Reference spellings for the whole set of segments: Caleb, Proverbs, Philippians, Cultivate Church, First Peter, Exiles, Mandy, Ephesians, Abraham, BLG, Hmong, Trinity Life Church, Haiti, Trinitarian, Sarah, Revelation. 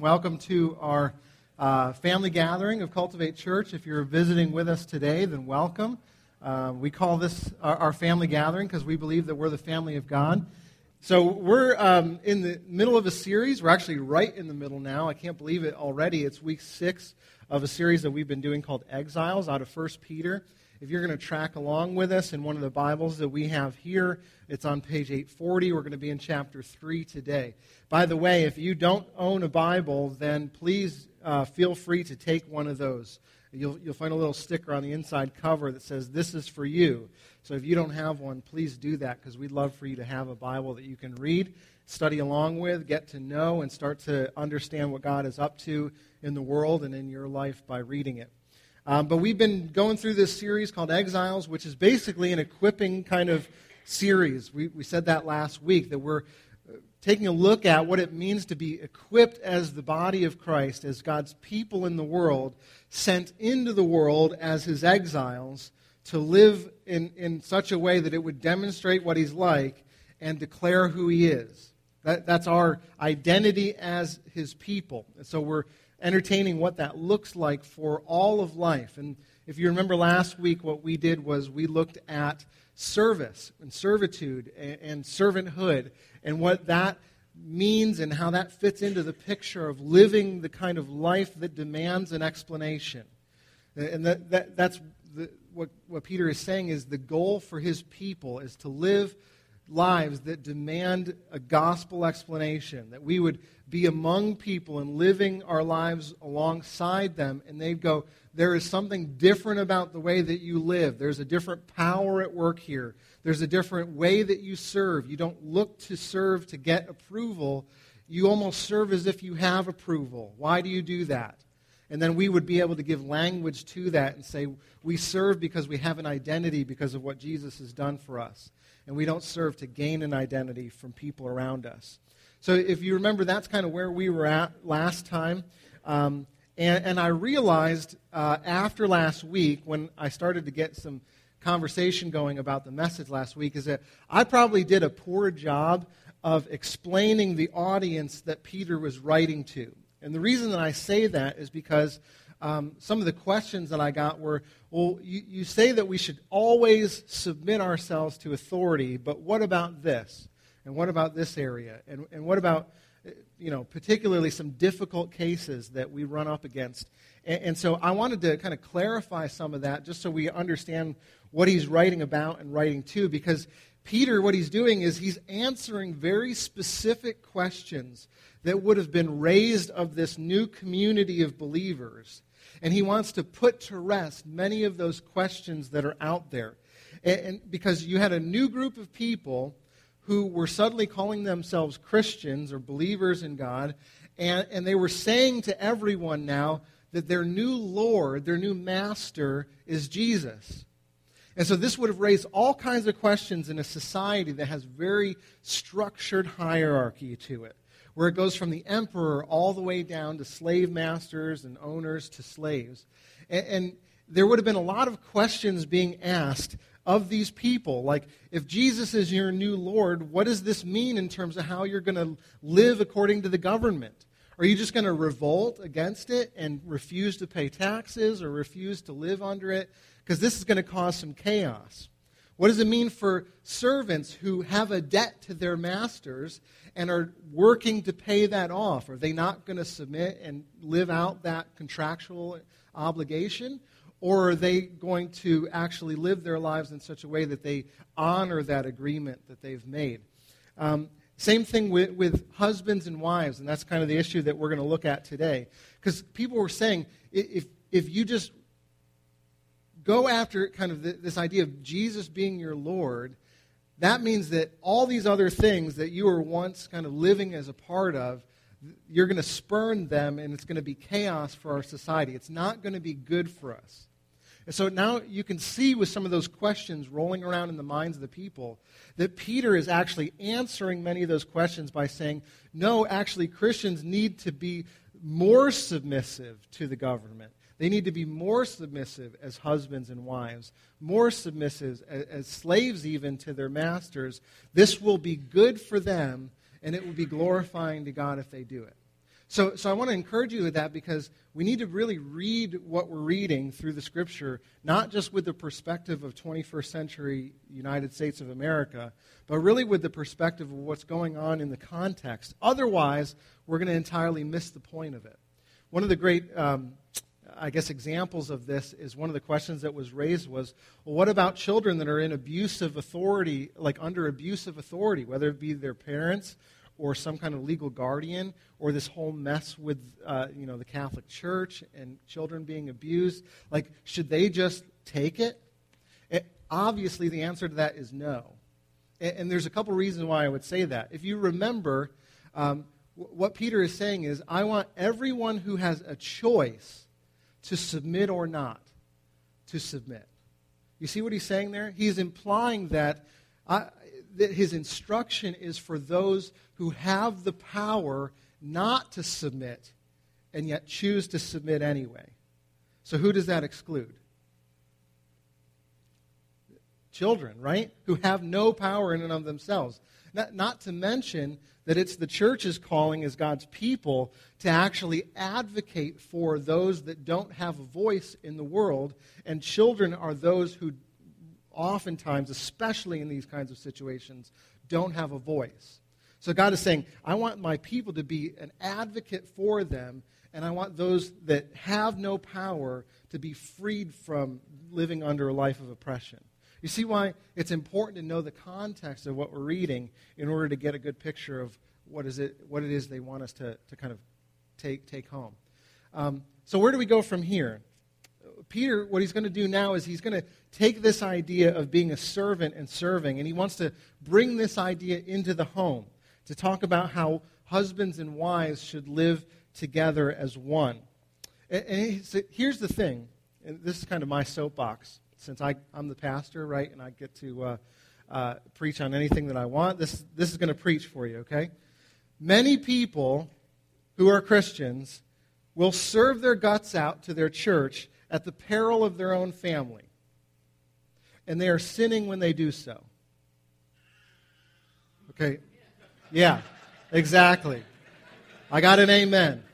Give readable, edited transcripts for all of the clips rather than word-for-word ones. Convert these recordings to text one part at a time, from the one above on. Welcome to our family gathering of Cultivate Church. If you're visiting with us today, then welcome. We call this our family gathering because we believe that we're the family of God. So we're in the middle of a series. We're actually right in the middle now. I can't believe it already. It's week 6 of a series that we've been doing called Exiles out of First Peter. If you're going to track along with us in one of the Bibles that we have here, it's on page 840. We're going to be in chapter 3 today. By the way, if you don't own a Bible, then please feel free to take one of those. You'll find a little sticker on the inside cover that says, "This is for you." So if you don't have one, please do that, because we'd love for you to have a Bible that you can read, study along with, get to know, and start to understand what God is up to in the world and in your life by reading it. But we've been going through this series called Exiles, which is basically an equipping kind of series. We said that last week, that we're taking a look at what it means to be equipped as the body of Christ, as God's people in the world, sent into the world as his exiles to live in such a way that it would demonstrate what he's like and declare who he is. That's our identity as his people. And so we're entertaining what that looks like for all of life. And if you remember last week, what we did was we looked at service and servitude and servanthood and what that means and how that fits into the picture of living the kind of life that demands an explanation. And that's what Peter is saying is the goal for his people is to live lives that demand a gospel explanation, that we would be among people and living our lives alongside them, and they'd go, there is something different about the way that you live. There's a different power at work here. There's a different way that you serve. You don't look to serve to get approval. You almost serve as if you have approval. Why do you do that? And then we would be able to give language to that and say, we serve because we have an identity because of what Jesus has done for us. And we don't serve to gain an identity from people around us. So if you remember, that's kind of where we were at last time. And I realized after last week, when I started to get some conversation going about the message last week, is that I probably did a poor job of explaining the audience that Peter was writing to. And the reason that I say that is because some of the questions that I got were, well, you say that we should always submit ourselves to authority, but what about this? And what about this area? And what about, particularly some difficult cases that we run up against? And so I wanted to kind of clarify some of that just so we understand what he's writing about and writing to, because Peter, what he's doing is he's answering very specific questions that would have been raised of this new community of believers. And he wants to put to rest many of those questions that are out there. And because you had a new group of people who were suddenly calling themselves Christians or believers in God, and they were saying to everyone now that their new Lord, their new master is Jesus. And so this would have raised all kinds of questions in a society that has very structured hierarchy to it, where it goes from the emperor all the way down to slave masters and owners to slaves. And there would have been a lot of questions being asked of these people, like, if Jesus is your new Lord, what does this mean in terms of how you're going to live according to the government? Are you just going to revolt against it and refuse to pay taxes or refuse to live under it? Because this is going to cause some chaos. What does it mean for servants who have a debt to their masters and are working to pay that off? Are they not going to submit and live out that contractual obligation? Or are they going to actually live their lives in such a way that they honor that agreement that they've made? Same thing with husbands and wives, and that's kind of the issue that we're going to look at today. Because people were saying, if you just go after kind of this idea of Jesus being your Lord, that means that all these other things that you were once kind of living as a part of, you're going to spurn them, and it's going to be chaos for our society. It's not going to be good for us. And so now you can see with some of those questions rolling around in the minds of the people that Peter is actually answering many of those questions by saying, no, actually Christians need to be more submissive to the government. They need to be more submissive as husbands and wives, more submissive as slaves even to their masters. This will be good for them, and it will be glorifying to God if they do it. So I want to encourage you with that, because we need to really read what we're reading through the Scripture, not just with the perspective of 21st century United States of America, but really with the perspective of what's going on in the context. Otherwise, we're going to entirely miss the point of it. One of the great, examples of this is one of the questions that was raised was, well, what about children that are in abusive authority, like under abusive authority, whether it be their parents or some kind of legal guardian, or this whole mess with, the Catholic Church and children being abused? Like, should they just take it? Obviously, the answer to that is no. And there's a couple reasons why I would say that. If you remember, what Peter is saying is, I want everyone who has a choice to submit or not to submit. You see what he's saying there? He's implying that that his instruction is for those who have the power not to submit and yet choose to submit anyway. So who does that exclude? Children, right? Who have no power in and of themselves. Not to mention that it's the church's calling as God's people to actually advocate for those that don't have a voice in the world, and children are those who oftentimes, especially in these kinds of situations, don't have a voice. So God is saying, I want my people to be an advocate for them, and I want those that have no power to be freed from living under a life of oppression. You see why it's important to know the context of what we're reading in order to get a good picture of what it is they want us to kind of take home. So where do we go from here? Peter, what he's going to do now is he's going to take this idea of being a servant and serving, and he wants to bring this idea into the home to talk about how husbands and wives should live together as one. And here's the thing, and this is kind of my soapbox, since I'm the pastor, right, and I get to preach on anything that I want. This is going to preach for you, okay? Many people who are Christians will serve their guts out to their church at the peril of their own family. And they are sinning when they do so. Okay? Yeah, exactly. I got an amen.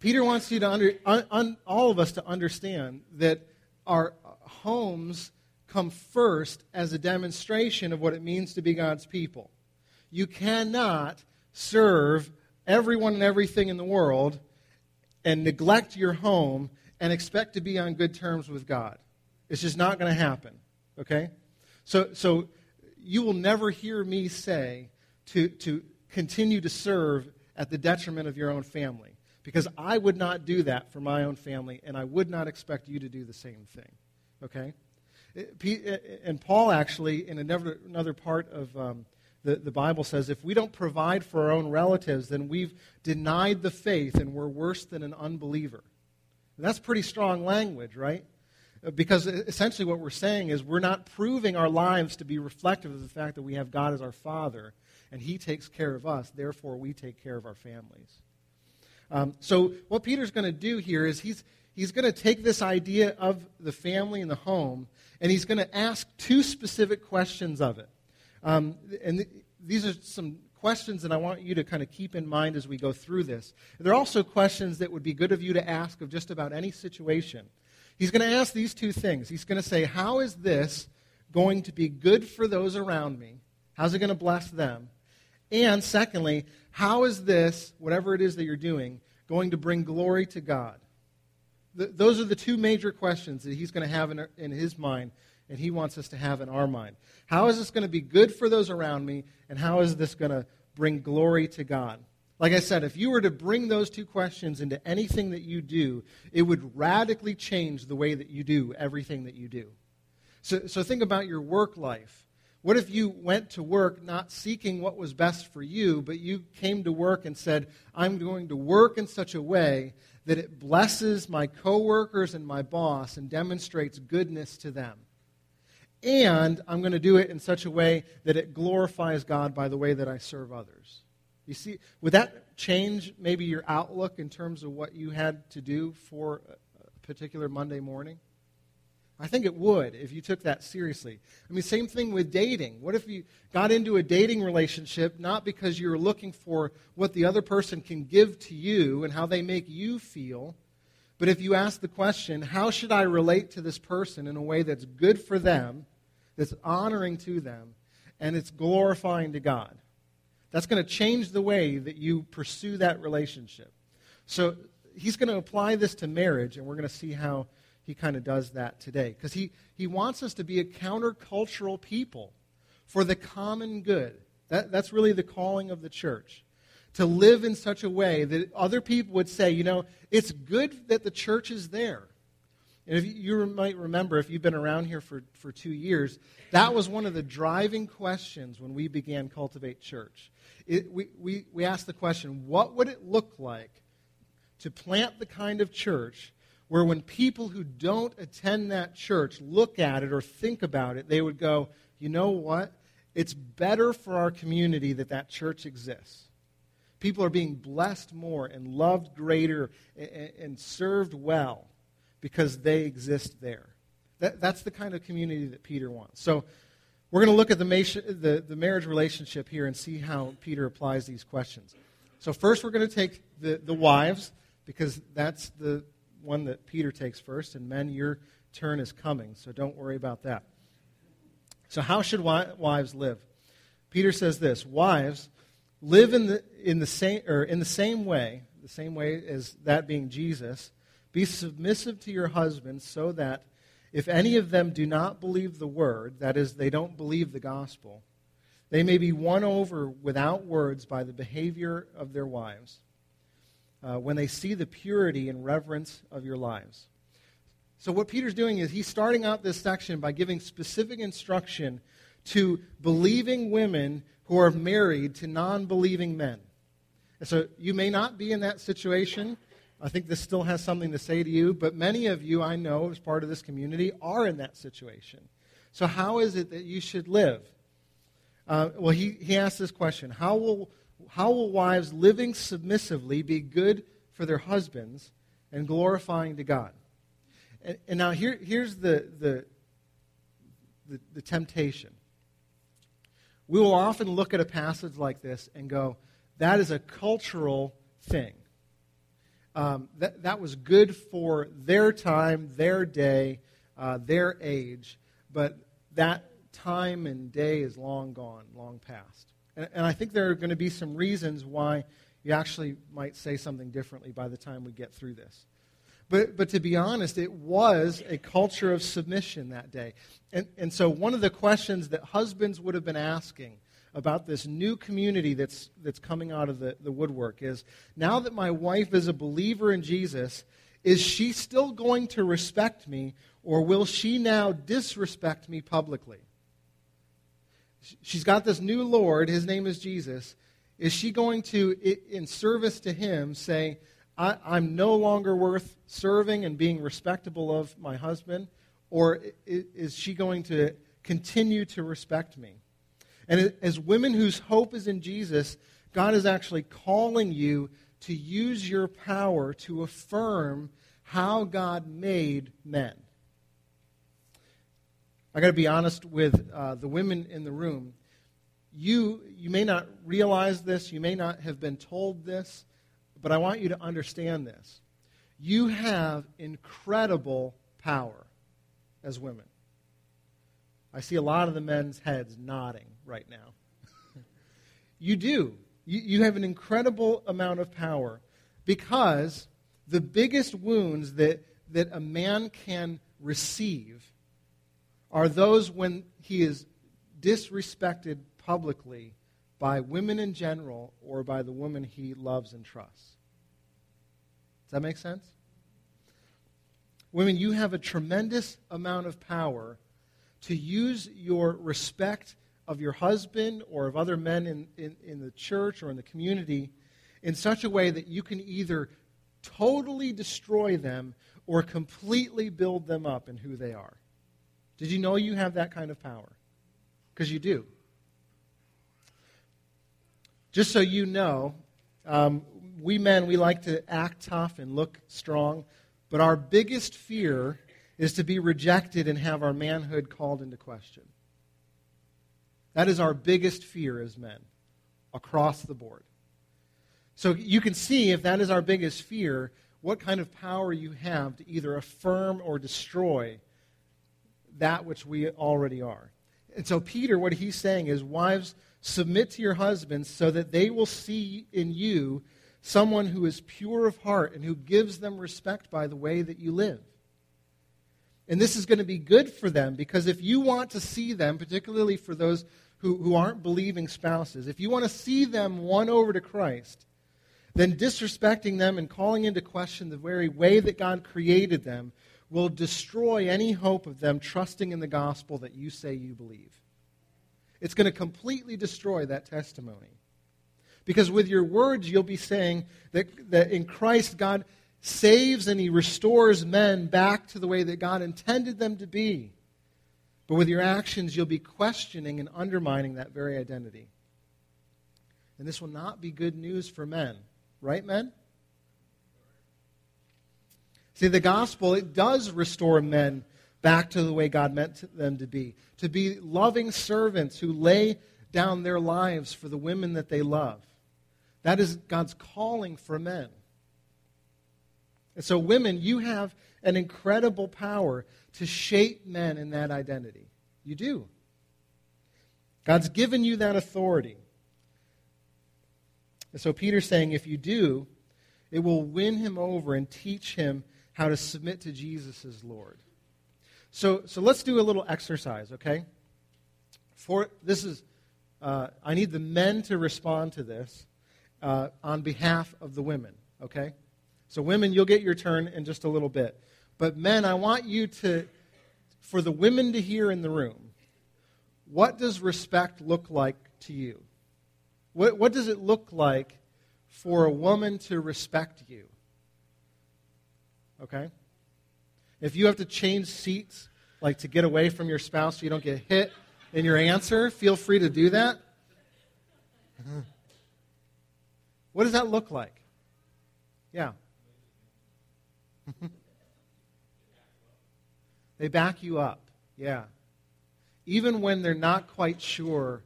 Peter wants you to all of us to understand that our homes come first as a demonstration of what it means to be God's people. You cannot serve everyone and everything in the world and neglect your home and expect to be on good terms with God. It's just not going to happen, okay? So you will never hear me say to continue to serve at the detriment of your own family, because I would not do that for my own family, and I would not expect you to do the same thing, okay? And Paul actually, in another part of the Bible says, if we don't provide for our own relatives, then we've denied the faith and we're worse than an unbeliever. And that's pretty strong language, right? Because essentially what we're saying is we're not proving our lives to be reflective of the fact that we have God as our Father, and He takes care of us, therefore we take care of our families. So what Peter's going to do here is he's going to take this idea of the family and the home, and he's going to ask two specific questions of it. These are some questions that I want you to kind of keep in mind as we go through this. They're also questions that would be good of you to ask of just about any situation. He's going to ask these two things. He's going to say, how is this going to be good for those around me? How's it going to bless them? And secondly, how is this, whatever it is that you're doing, going to bring glory to God? Those are the two major questions that he's going to have in his mind, and he wants us to have in our mind. How is this going to be good for those around me, and how is this going to bring glory to God? Like I said, if you were to bring those two questions into anything that you do, it would radically change the way that you do everything that you do. So think about your work life. What if you went to work not seeking what was best for you, but you came to work and said, I'm going to work in such a way that it blesses my coworkers and my boss and demonstrates goodness to them. And I'm going to do it in such a way that it glorifies God by the way that I serve others. You see, would that change maybe your outlook in terms of what you had to do for a particular Monday morning? I think it would if you took that seriously. I mean, same thing with dating. What if you got into a dating relationship not because you were looking for what the other person can give to you and how they make you feel, but if you ask the question, how should I relate to this person in a way that's good for them, that's honoring to them, and it's glorifying to God? That's going to change the way that you pursue that relationship. So he's going to apply this to marriage, and we're going to see how he kind of does that today. Because he wants us to be a countercultural people for the common good. That's really the calling of the church. To live in such a way that other people would say, you know, it's good that the church is there. And if you might remember, if you've been around here for 2 years, that was one of the driving questions when we began Cultivate Church. We asked the question, what would it look like to plant the kind of church where when people who don't attend that church look at it or think about it, they would go, you know what? It's better for our community that that church exists. People are being blessed more and loved greater and served well because they exist there. That's the kind of community that Peter wants. So we're going to look at the marriage relationship here and see how Peter applies these questions. So first we're going to take the wives, because that's the one that Peter takes first, and men, your turn is coming, so don't worry about that. So how should wives live? Peter says this: wives, live in the same way as that being Jesus. Be submissive to your husbands, so that if any of them do not believe the word, that is, they don't believe the gospel, they may be won over without words by the behavior of their wives, when they see the purity and reverence of your lives. So what Peter's doing is he's starting out this section by giving specific instruction to believing women who are married to non-believing men. And so you may not be in that situation. I think this still has something to say to you, but many of you, I know, as part of this community, are in that situation. So how is it that you should live? Well, he asked this question: How will wives living submissively be good for their husbands and glorifying to God? And now here's the temptation. We will often look at a passage like this and go, that is a cultural thing. That was good for their time, their day, their age, but that time and day is long gone, long past. And I think there are going to be some reasons why you actually might say something differently by the time we get through this. But to be honest, it was a culture of submission that day. And so one of the questions that husbands would have been asking about this new community that's coming out of the woodwork is, now that my wife is a believer in Jesus, is she still going to respect me, or will she now disrespect me publicly? She's got this new Lord. His name is Jesus. Is she going to, in service to him, say, I'm no longer worth serving and being respectable of my husband? Or is she going to continue to respect me? And as women whose hope is in Jesus, God is actually calling you to use your power to affirm how God made men. I got to be honest with the women in the room. You may not realize this, you may not have been told this, but I want you to understand this. You have incredible power as women. I see a lot of the men's heads nodding right now. You do. You have an incredible amount of power, because the biggest wounds that a man can receive are those when he is disrespected publicly by women in general or by the woman he loves and trusts. Does that make sense? Women, you have a tremendous amount of power to use your respect of your husband or of other men in the church or in the community in such a way that you can either totally destroy them or completely build them up in who they are. Did you know you have that kind of power? Because you do. Just so you know, we men, we like to act tough and look strong, but our biggest fear is to be rejected and have our manhood called into question. That is our biggest fear as men across the board. So you can see, if that is our biggest fear, what kind of power you have to either affirm or destroy that which we already are. And so Peter, what he's saying is, wives, submit to your husbands so that they will see in you someone who is pure of heart and who gives them respect by the way that you live. And this is going to be good for them, because if you want to see them, particularly for those who aren't believing spouses, if you want to see them won over to Christ, then disrespecting them and calling into question the very way that God created them will destroy any hope of them trusting in the gospel that you say you believe. It's going to completely destroy that testimony. Because with your words, you'll be saying that in Christ, God saves and he restores men back to the way that God intended them to be. But with your actions, you'll be questioning and undermining that very identity. And this will not be good news for men. Right, men? See, the gospel, it does restore men back to the way God meant them to be loving servants who lay down their lives for the women that they love. That is God's calling for men. And so women, you have an incredible power to shape men in that identity. You do. God's given you that authority. And so Peter's saying, if you do, it will win him over and teach him how to submit to Jesus as Lord. So let's do a little exercise, okay? I need the men to respond to this on behalf of the women, okay? So women, you'll get your turn in just a little bit. But men, I want you to, for the women to hear in the room, what does respect look like to you? What does it look like for a woman to respect you? Okay? If you have to change seats, like to get away from your spouse so you don't get hit in your answer, feel free to do that. What does that look like? Yeah. They back you up, yeah. Even when they're not quite sure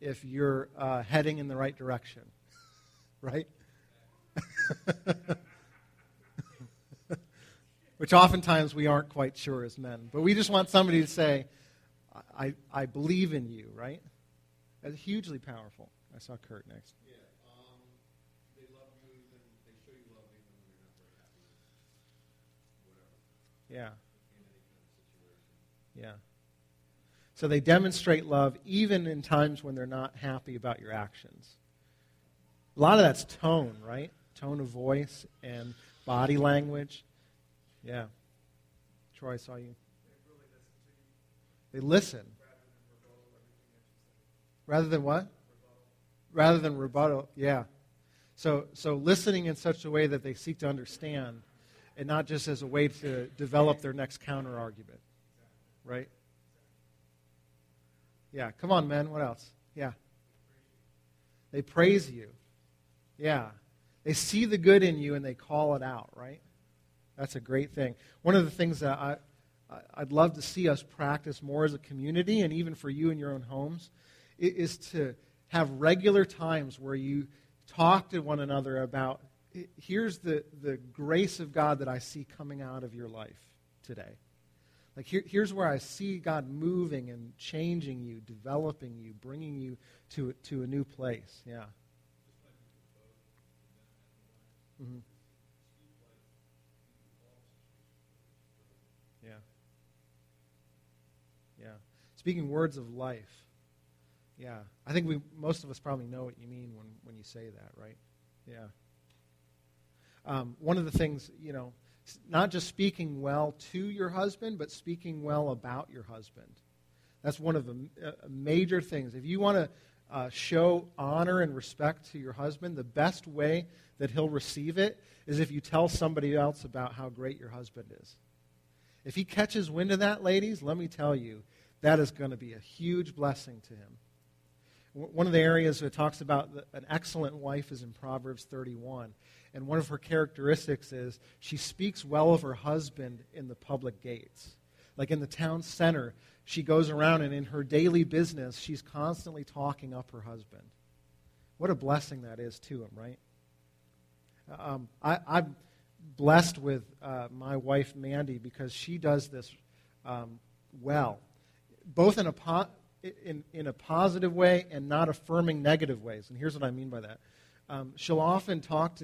if you're heading in the right direction, right? Which oftentimes we aren't quite sure as men. But we just want somebody to say, I believe in you, right? That's hugely powerful. I saw Kurt next. Yeah. They love you, and they show you love even when you're not very happy with whatever. Yeah. Yeah. So they demonstrate love even in times when they're not happy about your actions. A lot of that's tone, right? Tone of voice and body language. Yeah. Troy, I saw you. They listen. Rather than what? Rather than rebuttal, yeah. So listening in such a way that they seek to understand, and not just as a way to develop their next counter-argument. Right? Yeah, come on, men. What else? Yeah. They praise you. Yeah. They see the good in you and they call it out, right? That's a great thing. One of the things that I'd love to see us practice more as a community, and even for you in your own homes, is to have regular times where you talk to one another about, here's the grace of God that I see coming out of your life today. Like, here's where I see God moving and changing you, developing you, bringing you to a new place. Yeah. Mm-hmm. Yeah. Yeah. Speaking words of life. Yeah. I think most of us probably know what you mean when you say that, right? Yeah. One of the things, you know, not just speaking well to your husband, but speaking well about your husband. That's one of the major things. If you want to show honor and respect to your husband, the best way that he'll receive it is if you tell somebody else about how great your husband is. If he catches wind of that, ladies, let me tell you, that is going to be a huge blessing to him. One of the areas that talks about an excellent wife is in Proverbs 31. And one of her characteristics is she speaks well of her husband in the public gates. Like in the town center, she goes around and in her daily business, she's constantly talking up her husband. What a blessing that is to him, right? I'm blessed with my wife, Mandy, because she does this well, both in a positive way and not affirming negative ways. And here's what I mean by that. She'll often talk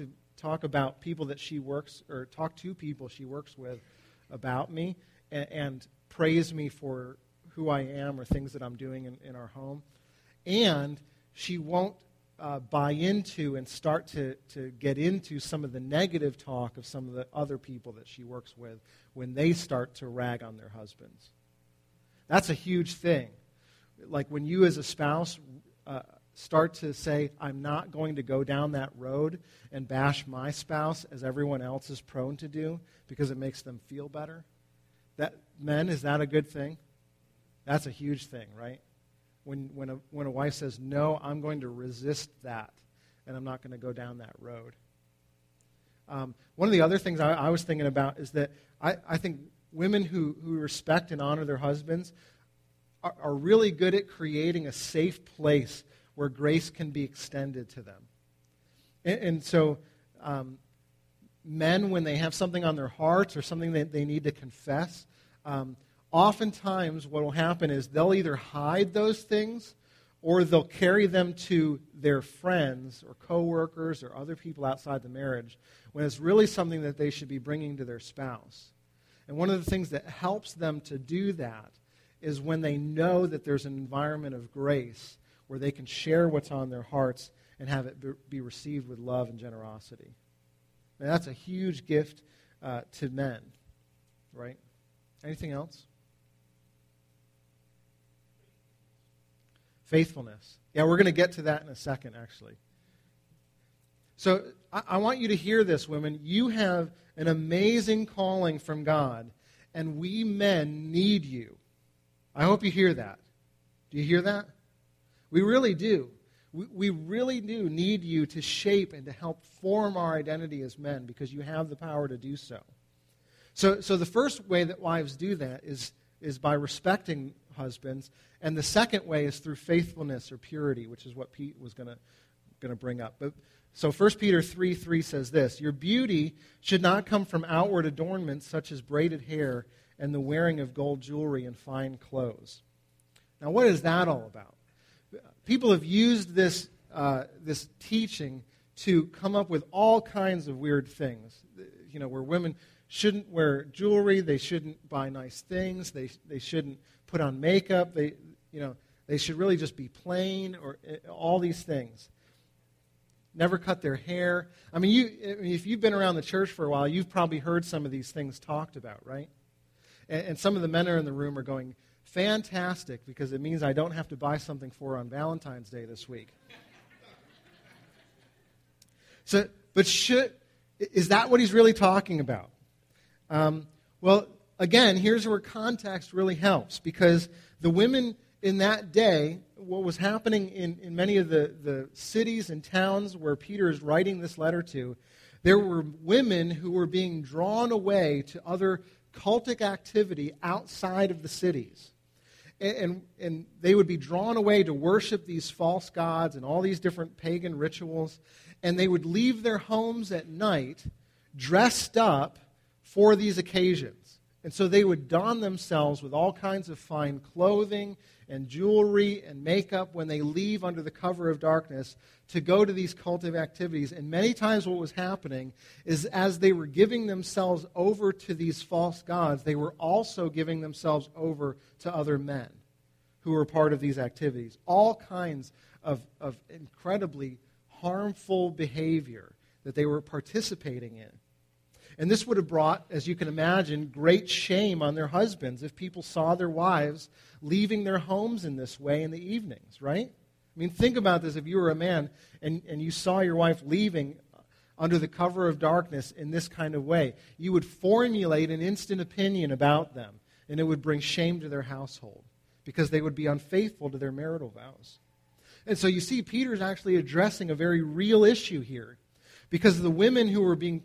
about people that she works, or talk to people she works with about me and praise me for who I am or things that I'm doing in our home. And she won't buy into and start to get into some of the negative talk of some of the other people that she works with when they start to rag on their husbands. That's a huge thing. Like when you as a spouse start to say, I'm not going to go down that road and bash my spouse as everyone else is prone to do because it makes them feel better. That, men, is that a good thing? That's a huge thing, right? When a wife says, no, I'm going to resist that and I'm not going to go down that road. One of the other things I was thinking about is that I think women who respect and honor their husbands are really good at creating a safe place where grace can be extended to them. And so men, when they have something on their hearts or something that they need to confess, oftentimes what will happen is they'll either hide those things or they'll carry them to their friends or coworkers or other people outside the marriage when it's really something that they should be bringing to their spouse. And one of the things that helps them to do that is when they know that there's an environment of grace where they can share what's on their hearts and have it be received with love and generosity. Now, that's a huge gift to men, right? Anything else? Faithfulness. Yeah, we're going to get to that in a second, actually. So I want you to hear this, women. You have an amazing calling from God, and we men need you. I hope you hear that. Do you hear that? We really do. We really do need you to shape and to help form our identity as men because you have the power to do so. So the first way that wives do that is by respecting husbands, and the second way is through faithfulness or purity, which is what Pete was going to bring up. But so First Peter 3:3 says this, your beauty should not come from outward adornments such as braided hair and the wearing of gold jewelry and fine clothes. Now, what is that all about? People have used this teaching to come up with all kinds of weird things. You know, where women shouldn't wear jewelry, they shouldn't buy nice things, they shouldn't put on makeup, they should really just be plain, or all these things. Never cut their hair. I mean, if you've been around the church for a while, you've probably heard some of these things talked about, right? And some of the men are in the room are going, fantastic, because it means I don't have to buy something for on Valentine's Day this week. So, but is that what he's really talking about? Well, again, here's where context really helps, because the women in that day, what was happening in many of the cities and towns where Peter is writing this letter to, there were women who were being drawn away to other cultic activity outside of the cities. And they would be drawn away to worship these false gods and all these different pagan rituals. And they would leave their homes at night dressed up for these occasions. And so they would don themselves with all kinds of fine clothing and jewelry and makeup when they leave under the cover of darkness to go to these cultic activities. And many times what was happening is as they were giving themselves over to these false gods, they were also giving themselves over to other men who were part of these activities. All kinds of incredibly harmful behavior that they were participating in. And this would have brought, as you can imagine, great shame on their husbands if people saw their wives leaving their homes in this way in the evenings, right? I mean, think about this. If you were a man and you saw your wife leaving under the cover of darkness in this kind of way, you would formulate an instant opinion about them, and it would bring shame to their household because they would be unfaithful to their marital vows. And so you see Peter's actually addressing a very real issue here, because the women who were being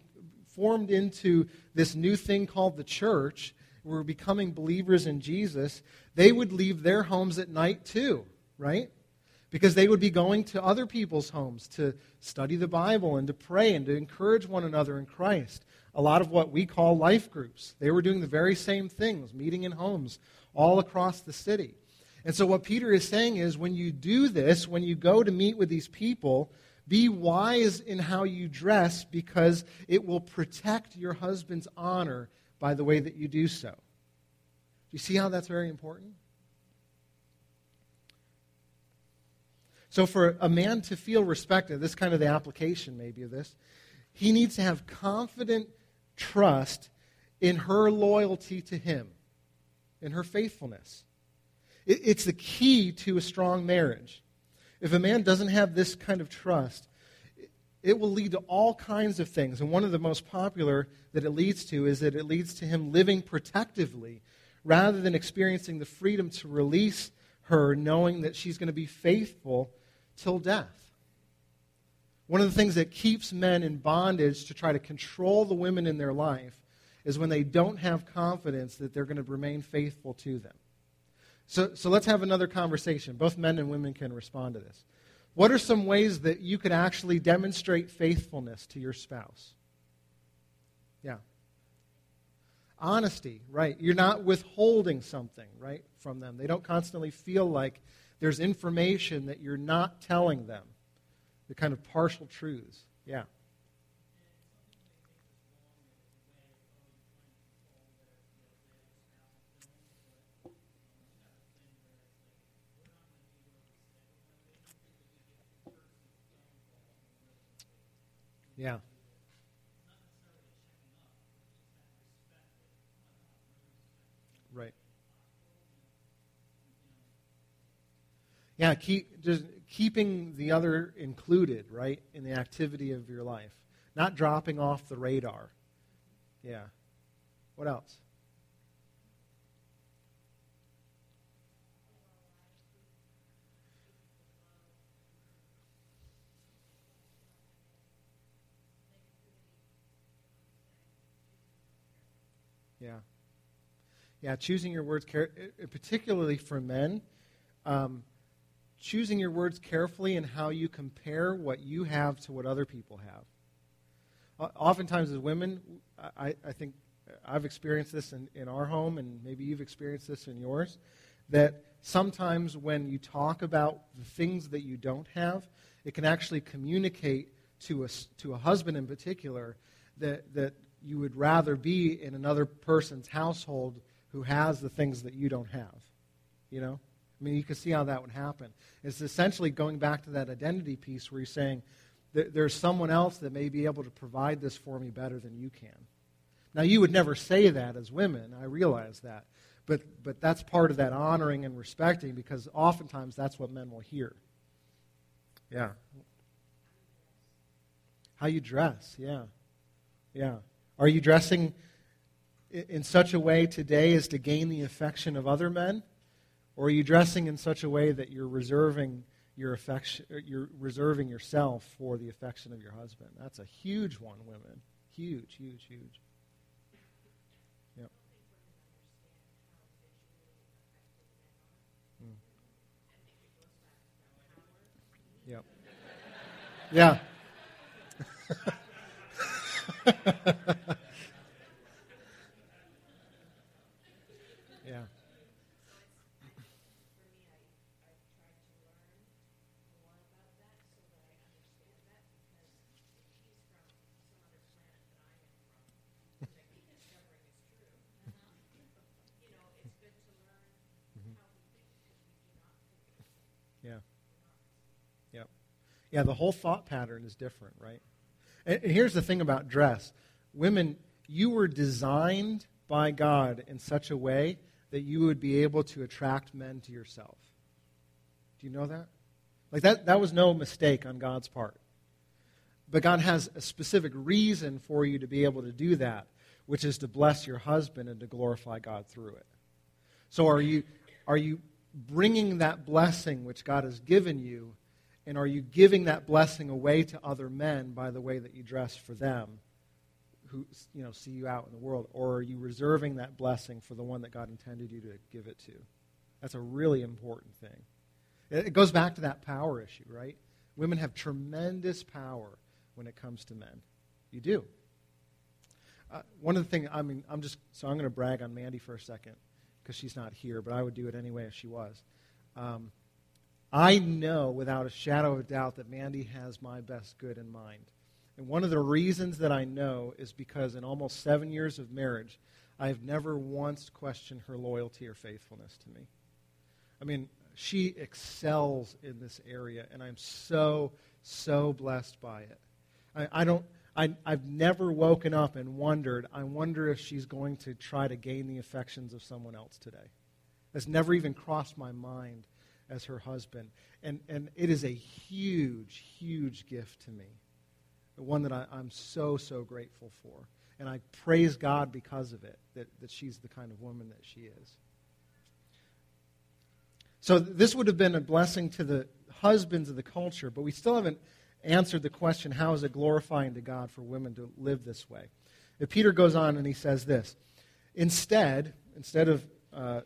formed into this new thing called the church, who were becoming believers in Jesus, they would leave their homes at night too, right? Because they would be going to other people's homes to study the Bible and to pray and to encourage one another in Christ. A lot of what we call life groups. They were doing the very same things, meeting in homes all across the city. And so what Peter is saying is, when you do this, when you go to meet with these people, be wise in how you dress, because it will protect your husband's honor by the way that you do so. Do you see how that's very important? So for a man to feel respected, this is kind of the application maybe of this, he needs to have confident trust in her loyalty to him, in her faithfulness. It's the key to a strong marriage. If a man doesn't have this kind of trust, it will lead to all kinds of things. And one of the most popular that it leads to is that it leads to him living protectively rather than experiencing the freedom to release her knowing that she's going to be faithful till death. One of the things that keeps men in bondage to try to control the women in their life is when they don't have confidence that they're going to remain faithful to them. So let's have another conversation. Both men and women can respond to this. What are some ways that you could actually demonstrate faithfulness to your spouse? Yeah. Honesty, right? You're not withholding something, right, from them. They don't constantly feel like there's information that you're not telling them. The kind of partial truths. Yeah. Yeah. Right. Yeah, keeping the other included, right, in the activity of your life. Not dropping off the radar. Yeah. What else? Yeah. Yeah, choosing your words, particularly for men, choosing your words carefully and how you compare what you have to what other people have. Oftentimes as women, I think I've experienced this in our home, and maybe you've experienced this in yours, that sometimes when you talk about the things that you don't have, it can actually communicate to a husband in particular that you would rather be in another person's household who has the things that you don't have, you know? I mean, you can see how that would happen. It's essentially going back to that identity piece where you're saying, there's someone else that may be able to provide this for me better than you can. Now, you would never say that as women. I realize that. But that's part of that honoring and respecting, because oftentimes that's what men will hear. Yeah. How you dress, yeah. Yeah. Are you dressing in such a way today as to gain the affection of other men? Or are you dressing in such a way that you're reserving your affection, you're reserving yourself for the affection of your husband? That's a huge one, women. Huge, huge, huge. Yep. Mm. Yep. Yeah. Yeah. Yeah, the whole thought pattern is different, right? And here's the thing about dress. Women, you were designed by God in such a way that you would be able to attract men to yourself. Do you know that? Like that was no mistake on God's part. But God has a specific reason for you to be able to do that, which is to bless your husband and to glorify God through it. So are you bringing that blessing which God has given you And are you giving that blessing away to other men by the way that you dress for them who, you know, see you out in the world? Or are you reserving that blessing for the one that God intended you to give it to? That's a really important thing. It goes back to that power issue, right? Women have tremendous power when it comes to men. You do. One of the things, I'm going to brag on Mandy for a second because she's not here, but I would do it anyway if she was. I know without a shadow of a doubt that Mandy has my best good in mind. And one of the reasons that I know is because in almost 7 years of marriage, I have never once questioned her loyalty or faithfulness to me. I mean, she excels in this area, and I'm so, so blessed by it. I've never woken up and wondered, I wonder if she's going to try to gain the affections of someone else today. That's never even crossed my mind as her husband. And it is a huge, huge gift to me. One that I'm so, so grateful for. And I praise God because of it, that she's the kind of woman that she is. So this would have been a blessing to the husbands of the culture, but we still haven't answered the question, how is it glorifying to God for women to live this way? And Peter goes on and he says this. Instead of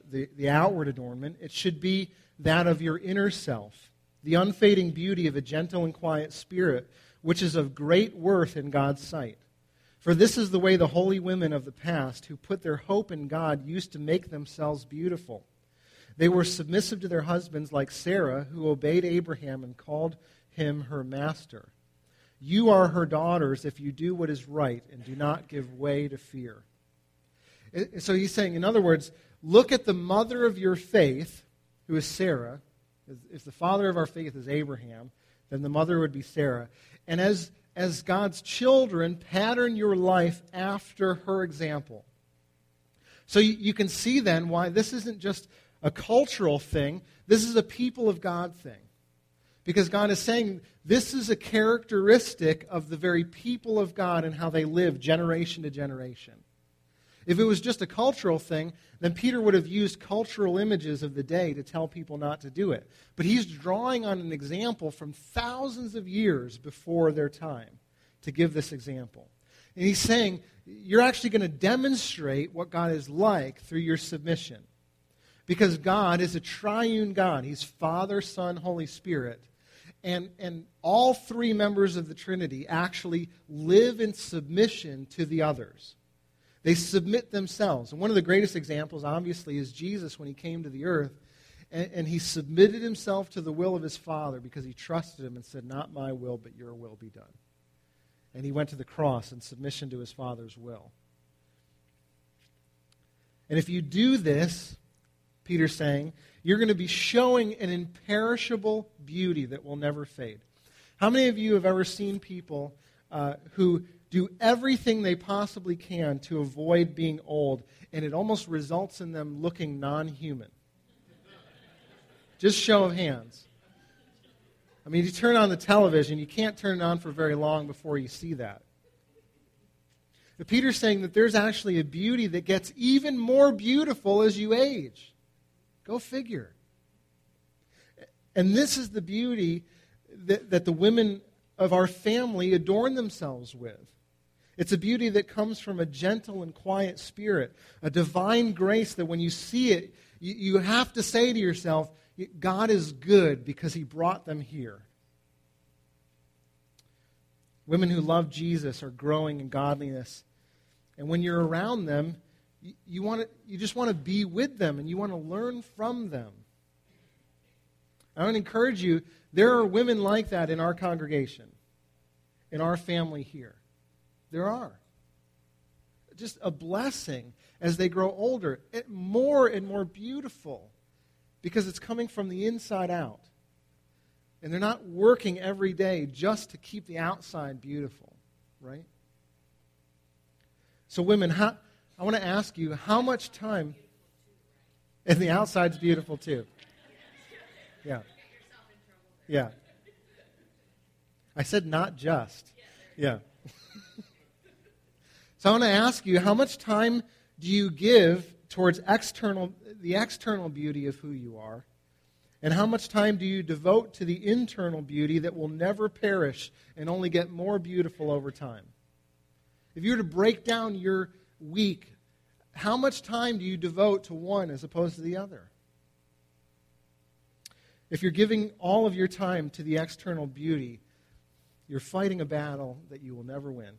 the outward adornment, it should be that of your inner self, the unfading beauty of a gentle and quiet spirit, which is of great worth in God's sight. For this is the way the holy women of the past who put their hope in God used to make themselves beautiful. They were submissive to their husbands like Sarah, who obeyed Abraham and called him her master. You are her daughters if you do what is right and do not give way to fear. So he's saying, in other words, look at the mother of your faith, who is Sarah. If the father of our faith is Abraham, then the mother would be Sarah. And as God's children, pattern your life after her example. So you can see then why this isn't just a cultural thing. This is a people of God thing. Because God is saying this is a characteristic of the very people of God and how they live generation to generation. If it was just a cultural thing, then Peter would have used cultural images of the day to tell people not to do it. But he's drawing on an example from thousands of years before their time to give this example. And he's saying, you're actually going to demonstrate what God is like through your submission. Because God is a triune God. He's Father, Son, Holy Spirit. And all three members of the Trinity actually live in submission to the others. They submit themselves. And one of the greatest examples, obviously, is Jesus when he came to the earth. And he submitted himself to the will of his Father because he trusted him and said, not my will, but your will be done. And he went to the cross in submission to his Father's will. And if you do this, Peter's saying, you're going to be showing an imperishable beauty that will never fade. How many of you have ever seen people who do everything they possibly can to avoid being old, and it almost results in them looking non-human? Just show of hands. I mean, you turn on the television, you can't turn it on for very long before you see that. But Peter's saying that there's actually a beauty that gets even more beautiful as you age. Go figure. And this is the beauty that the women of our family adorn themselves with. It's a beauty that comes from a gentle and quiet spirit, a divine grace that when you see it, you have to say to yourself, God is good because he brought them here. Women who love Jesus are growing in godliness. And when you're around them, you just want to be with them and you want to learn from them. I would encourage you, there are women like that in our congregation, in our family here. There are. Just a blessing as they grow older, more and more beautiful, because it's coming from the inside out. And they're not working every day just to keep the outside beautiful, right? So women, I want to ask you, how much time... And the outside's beautiful too. Yeah. Yeah. I said not just. Yeah. So I want to ask you, how much time do you give towards the external beauty of who you are? And how much time do you devote to the internal beauty that will never perish and only get more beautiful over time? If you were to break down your week, how much time do you devote to one as opposed to the other? If you're giving all of your time to the external beauty, you're fighting a battle that you will never win.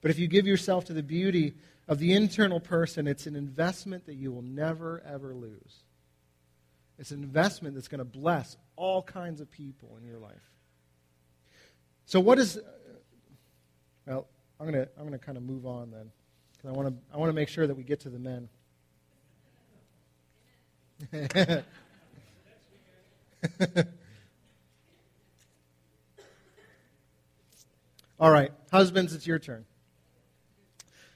But if you give yourself to the beauty of the internal person, it's an investment that you will never, ever lose. It's an investment that's going to bless all kinds of people in your life. So what is... Well, I'm going to kind of move on then, because I want to make sure that we get to the men. All right, husbands, it's your turn.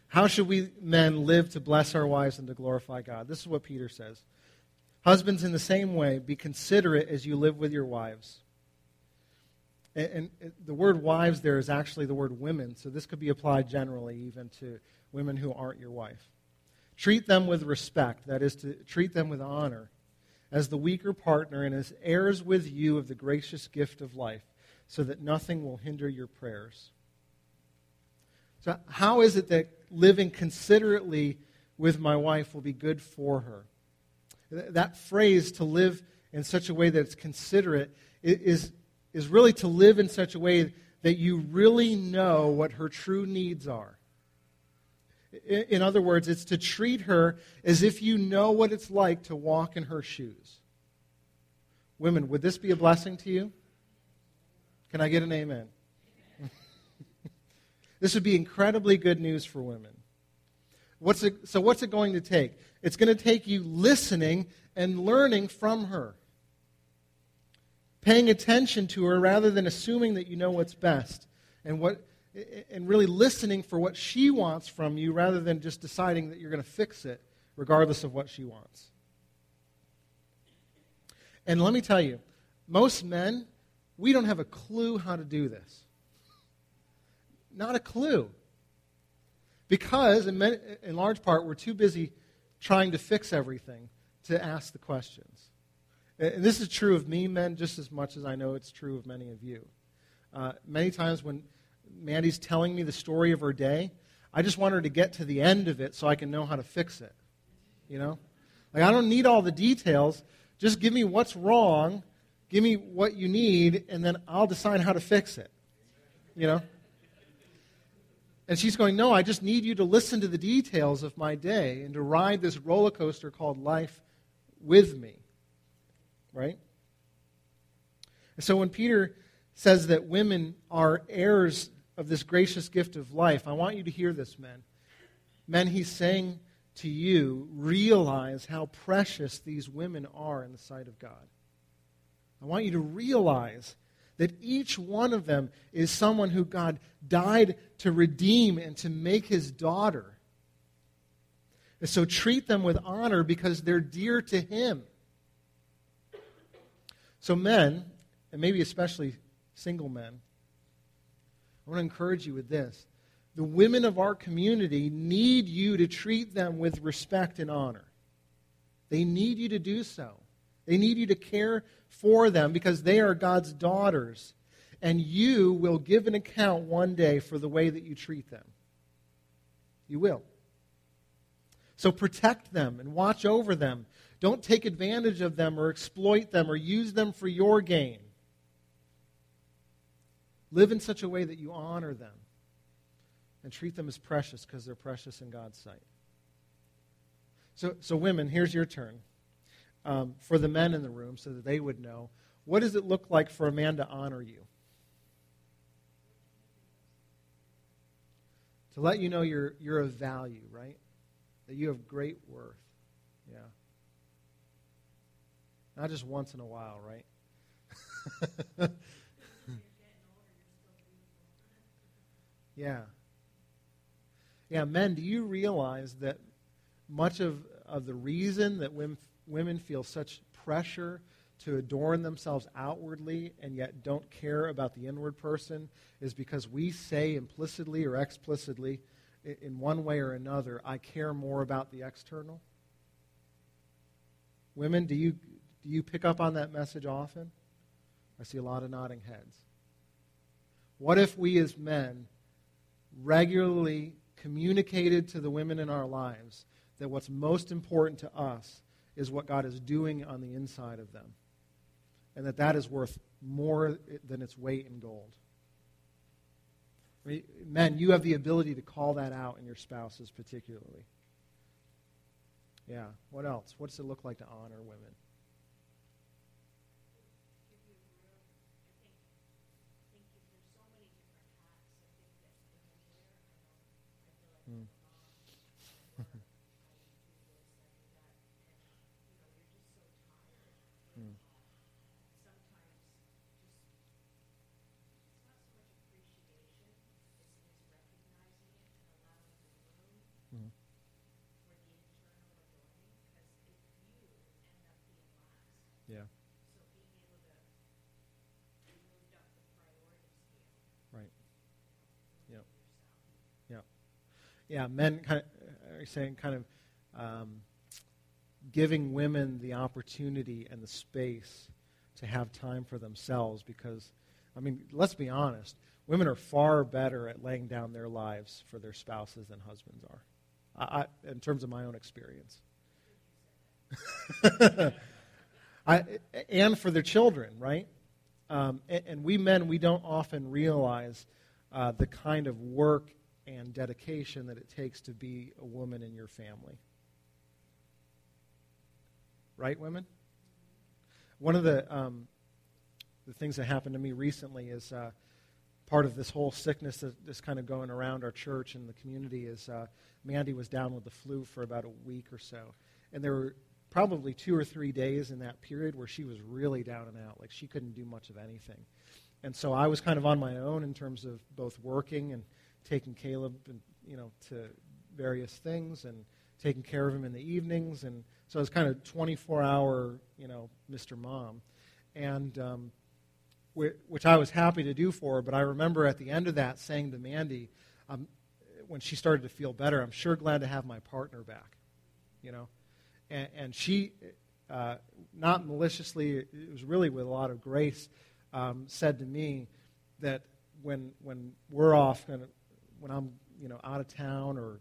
How should we men live to bless our wives and to glorify God? This is what Peter says. Husbands, in the same way, be considerate as you live with your wives. And the word wives there is actually the word women, so this could be applied generally even to women who aren't your wife. Treat them with respect, that is to treat them with honor, as the weaker partner and as heirs with you of the gracious gift of life, so that nothing will hinder your prayers. So how is it that living considerately with my wife will be good for her? That phrase, to live in such a way that it's considerate, is really to live in such a way that you really know what her true needs are. In other words, it's to treat her as if you know what it's like to walk in her shoes. Women, would this be a blessing to you? Can I get an amen? This would be incredibly good news for women. So what's it going to take? It's going to take you listening and learning from her. Paying attention to her rather than assuming that you know what's best, and really listening for what she wants from you rather than just deciding that you're going to fix it regardless of what she wants. And let me tell you, most men, we don't have a clue how to do this. Not a clue. Because in large part we're too busy trying to fix everything to ask the questions. And this is true of me, men, just as much as I know it's true of many of you. Many times when Mandy's telling me the story of her day, I just want her to get to the end of it so I can know how to fix it. You know? Like, I don't need all the details. Just give me what's wrong, give me what you need, and then I'll decide how to fix it. You know? And she's going, no, I just need you to listen to the details of my day and to ride this roller coaster called life with me. Right? And so when Peter says that women are heirs of this gracious gift of life, I want you to hear this, men. Men, he's saying to you, realize how precious these women are in the sight of God. I want you to realize that each one of them is someone who God died to redeem and to make his daughter. And so treat them with honor because they're dear to him. So men, and maybe especially single men, I want to encourage you with this. The women of our community need you to treat them with respect and honor. They need you to do so. They need you to care for them because they are God's daughters. And you will give an account one day for the way that you treat them. You will. So protect them and watch over them. Don't take advantage of them or exploit them or use them for your gain. Live in such a way that you honor them and treat them as precious because they're precious in God's sight. So women, here's your turn. For the men in the room so that they would know, what does it look like for a man to honor you? To let you know you're of value, right? That you have great worth. Yeah. Not just once in a while, right? Yeah. Yeah, men, do you realize that much of the reason that women feel such pressure to adorn themselves outwardly and yet don't care about the inward person is because we say implicitly or explicitly in one way or another, I care more about the external? Women, do you... Do you pick up on that message often? I see a lot of nodding heads. What if we as men regularly communicated to the women in our lives that what's most important to us is what God is doing on the inside of them, and that that is worth more than its weight in gold? I mean, men, you have the ability to call that out in your spouses particularly. Yeah, what else? What does it look like to honor women? Yeah, men kind of are saying giving women the opportunity and the space to have time for themselves because, I mean, let's be honest, women are far better at laying down their lives for their spouses than husbands are, in terms of my own experience. And for their children, right? And we men, we don't often realize the kind of work and dedication that it takes to be a woman in your family. Right, women? One of the things that happened to me recently is part of this whole sickness that's kind of going around our church and the community is Mandy was down with the flu for about a week or so. And there were probably 2 or 3 days in that period where she was really down and out. Like she couldn't do much of anything. And so I was kind of on my own in terms of both working and taking Caleb, and, you know, to various things and taking care of him in the evenings. And so it was kind of 24-hour, you know, Mr. Mom, and which I was happy to do for her. But I remember at the end of that saying to Mandy, when she started to feel better, I'm sure glad to have my partner back, you know. And she, not maliciously, it was really with a lot of grace, said to me that when we're off and when I'm, you know, out of town or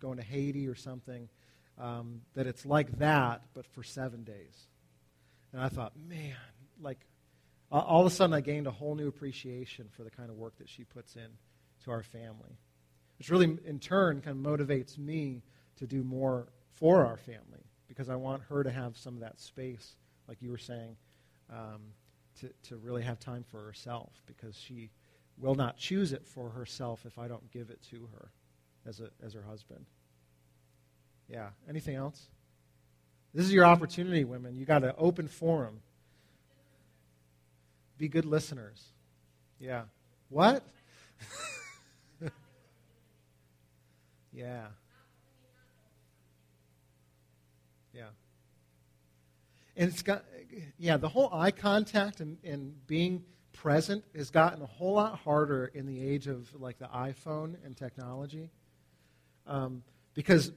going to Haiti or something, that it's like that, but for 7 days. And I thought, man, like, all of a sudden I gained a whole new appreciation for the kind of work that she puts in to our family, which really, in turn, kind of motivates me to do more for our family because I want her to have some of that space, like you were saying, to really have time for herself because she will not choose it for herself if I don't give it to her as her husband. Yeah, anything else? This is your opportunity, women. You got an open forum. Be good listeners. Yeah. What? Yeah. Yeah. And it's got, yeah, the whole eye contact and being present has gotten a whole lot harder in the age of like the iPhone and technology, because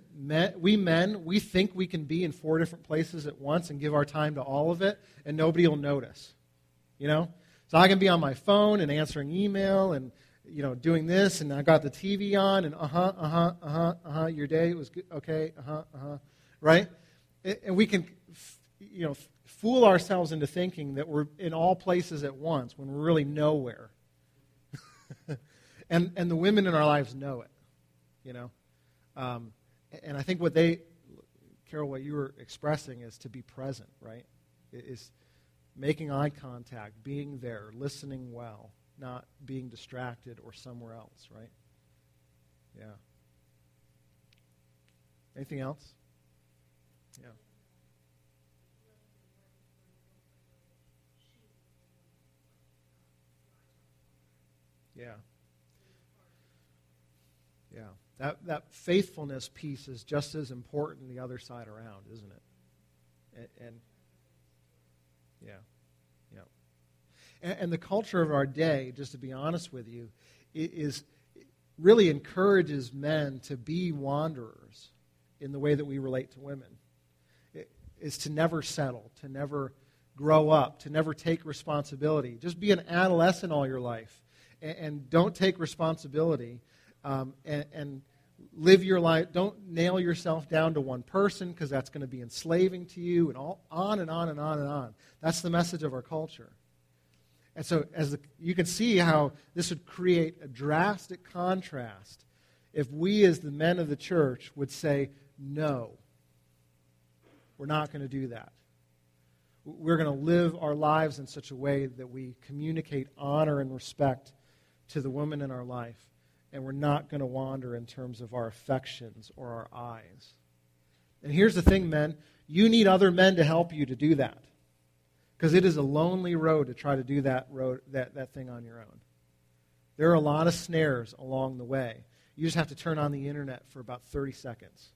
we think we can be in 4 different places at once and give our time to all of it, and nobody will notice, you know. So I can be on my phone and answering email and, you know, doing this, and I got the TV on, and your day was good, okay, right, and we can, you know, fool ourselves into thinking that we're in all places at once when we're really nowhere. and the women in our lives know it, you know. And I think Carol, what you were expressing is to be present, right? It is making eye contact, being there, listening well, not being distracted or somewhere else, right? Yeah. Anything else? Yeah. Yeah. Yeah. That faithfulness piece is just as important the other side around, isn't it? And yeah. Yeah. And the culture of our day, just to be honest with you, it really encourages men to be wanderers in the way that we relate to women. It is to never settle, to never grow up, to never take responsibility. Just be an adolescent all your life and don't take responsibility and live your life. Don't nail yourself down to one person because that's going to be enslaving to you and all, on and on and on and on. That's the message of our culture. And so you can see how this would create a drastic contrast if we as the men of the church would say, no, we're not going to do that. We're going to live our lives in such a way that we communicate honor and respect to the women in our life, and we're not going to wander in terms of our affections or our eyes. And here's the thing, men. You need other men to help you to do that, because it is a lonely road to try to do that thing on your own. There are a lot of snares along the way. You just have to turn on the internet for about 30 seconds,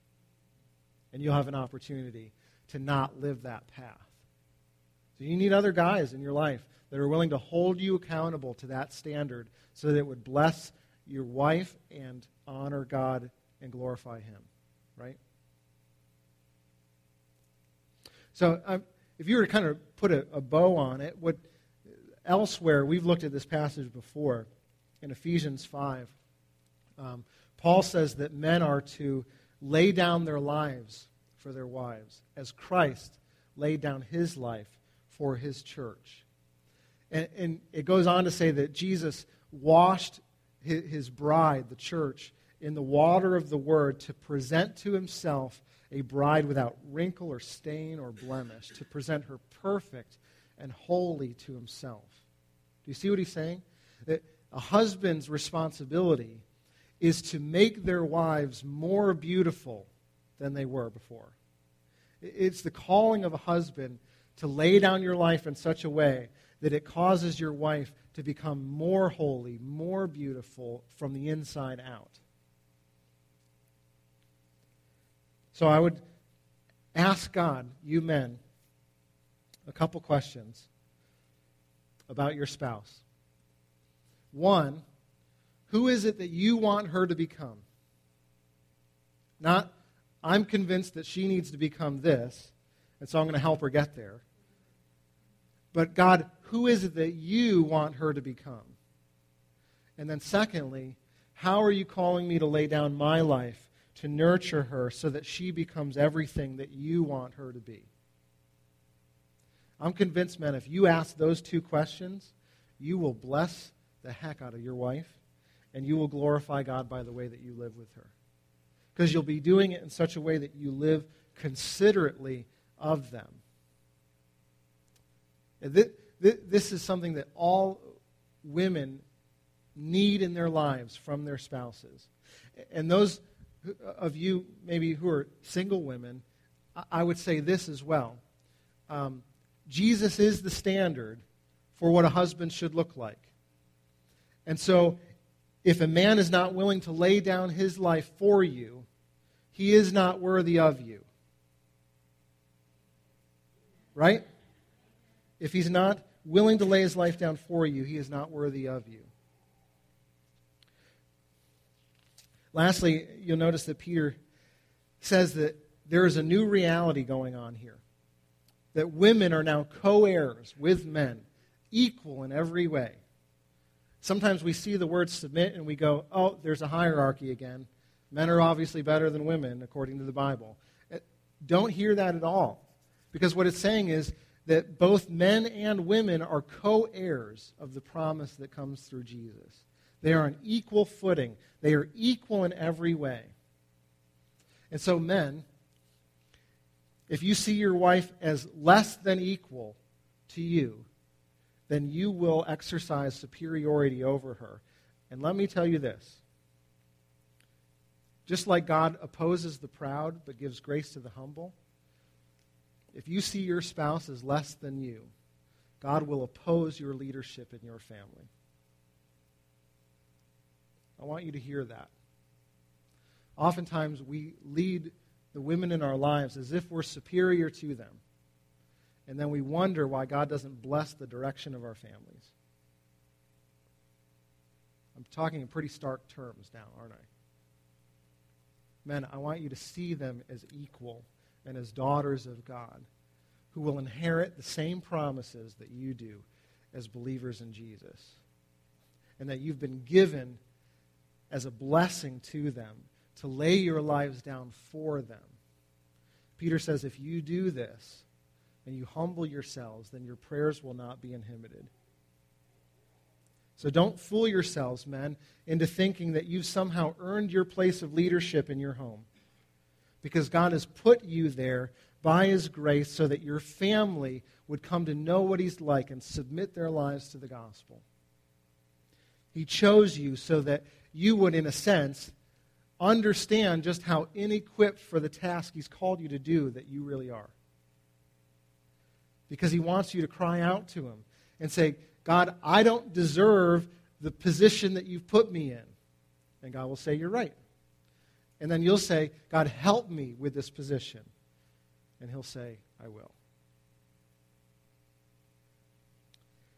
and you'll have an opportunity to not live that path. So you need other guys in your life that are willing to hold you accountable to that standard so that it would bless your wife and honor God and glorify Him, right? So if you were to kind of put a bow on it, elsewhere, we've looked at this passage before in Ephesians 5. Paul says that men are to lay down their lives for their wives as Christ laid down His life for His church. And it goes on to say that Jesus washed His bride, the church, in the water of the Word to present to Himself a bride without wrinkle or stain or blemish, to present her perfect and holy to Himself. Do you see what he's saying? That a husband's responsibility is to make their wives more beautiful than they were before. It's the calling of a husband to lay down your life in such a way that it causes your wife to become more holy, more beautiful from the inside out. So I would ask God, you men, a couple questions about your spouse. One, who is it that you want her to become? Not, I'm convinced that she needs to become this, and so I'm going to help her get there. But God, who is it that you want her to become? And then secondly, how are you calling me to lay down my life to nurture her so that she becomes everything that you want her to be? I'm convinced, men, if you ask those two questions, you will bless the heck out of your wife, and you will glorify God by the way that you live with her. Because you'll be doing it in such a way that you live considerately of them. This is something that all women need in their lives from their spouses. And those of you maybe who are single women, I would say this as well. Jesus is the standard for what a husband should look like. And so if a man is not willing to lay down his life for you, he is not worthy of you. Right? If he's not willing to lay his life down for you, he is not worthy of you. Lastly, you'll notice that Peter says that there is a new reality going on here, that women are now co-heirs with men, equal in every way. Sometimes we see the word submit and we go, oh, there's a hierarchy again. Men are obviously better than women, according to the Bible. Don't hear that at all. Because what it's saying is that both men and women are co-heirs of the promise that comes through Jesus. They are on equal footing. They are equal in every way. And so, men, if you see your wife as less than equal to you, then you will exercise superiority over her. And let me tell you this. Just like God opposes the proud but gives grace to the humble, if you see your spouse as less than you, God will oppose your leadership in your family. I want you to hear that. Oftentimes we lead the women in our lives as if we're superior to them. And then we wonder why God doesn't bless the direction of our families. I'm talking in pretty stark terms now, aren't I? Men, I want you to see them as equal and as daughters of God who will inherit the same promises that you do as believers in Jesus, and that you've been given as a blessing to them to lay your lives down for them. Peter says, if you do this and you humble yourselves, then your prayers will not be inhibited. So don't fool yourselves, men, into thinking that you've somehow earned your place of leadership in your home, because God has put you there by His grace so that your family would come to know what He's like and submit their lives to the gospel. He chose you so that you would, in a sense, understand just how inequipped for the task He's called you to do that you really are. Because He wants you to cry out to Him and say, God, I don't deserve the position that you've put me in. And God will say, you're right. And then you'll say, God, help me with this position. And He'll say, I will.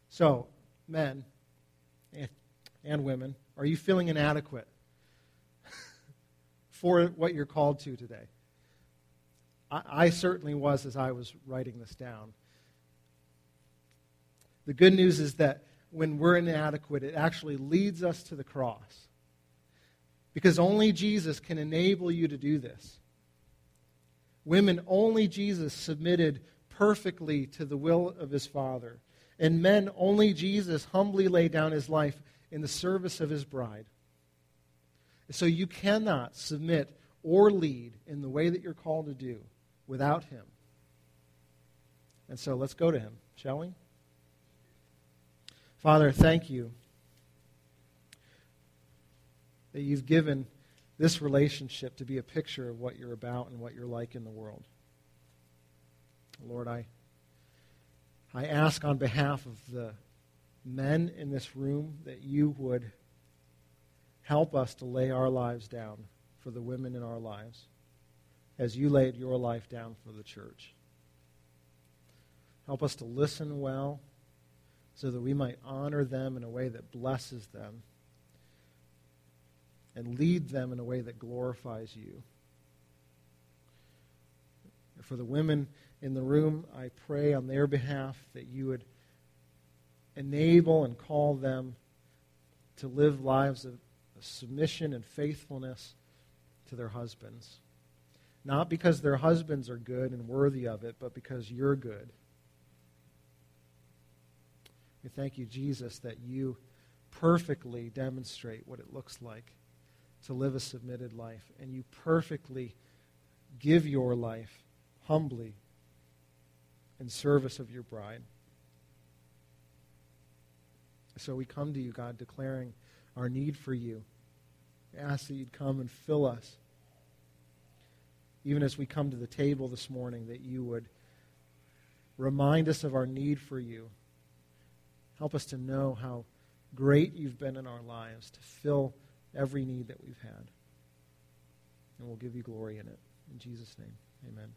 So, men and women, are you feeling inadequate for what you're called to today? I certainly was as I was writing this down. The good news is that when we're inadequate, it actually leads us to the cross. Because only Jesus can enable you to do this. Women, only Jesus submitted perfectly to the will of His Father. And men, only Jesus humbly laid down His life in the service of His bride. So you cannot submit or lead in the way that you're called to do without Him. And so let's go to Him, shall we? Father, thank you that you've given this relationship to be a picture of what you're about and what you're like in the world. Lord, I ask on behalf of the men in this room that you would help us to lay our lives down for the women in our lives as you laid your life down for the church. Help us to listen well, so that we might honor them in a way that blesses them and lead them in a way that glorifies you. For the women in the room, I pray on their behalf that you would enable and call them to live lives of submission and faithfulness to their husbands. Not because their husbands are good and worthy of it, but because you're good. We thank you, Jesus, that you perfectly demonstrate what it looks like to live a submitted life, and you perfectly give your life humbly in service of your bride. So we come to you, God, declaring our need for you. We ask that you'd come and fill us. Even as we come to the table this morning, that you would remind us of our need for you. Help us to know how great you've been in our lives to fill every need that we've had. And we'll give you glory in it. In Jesus' name, amen.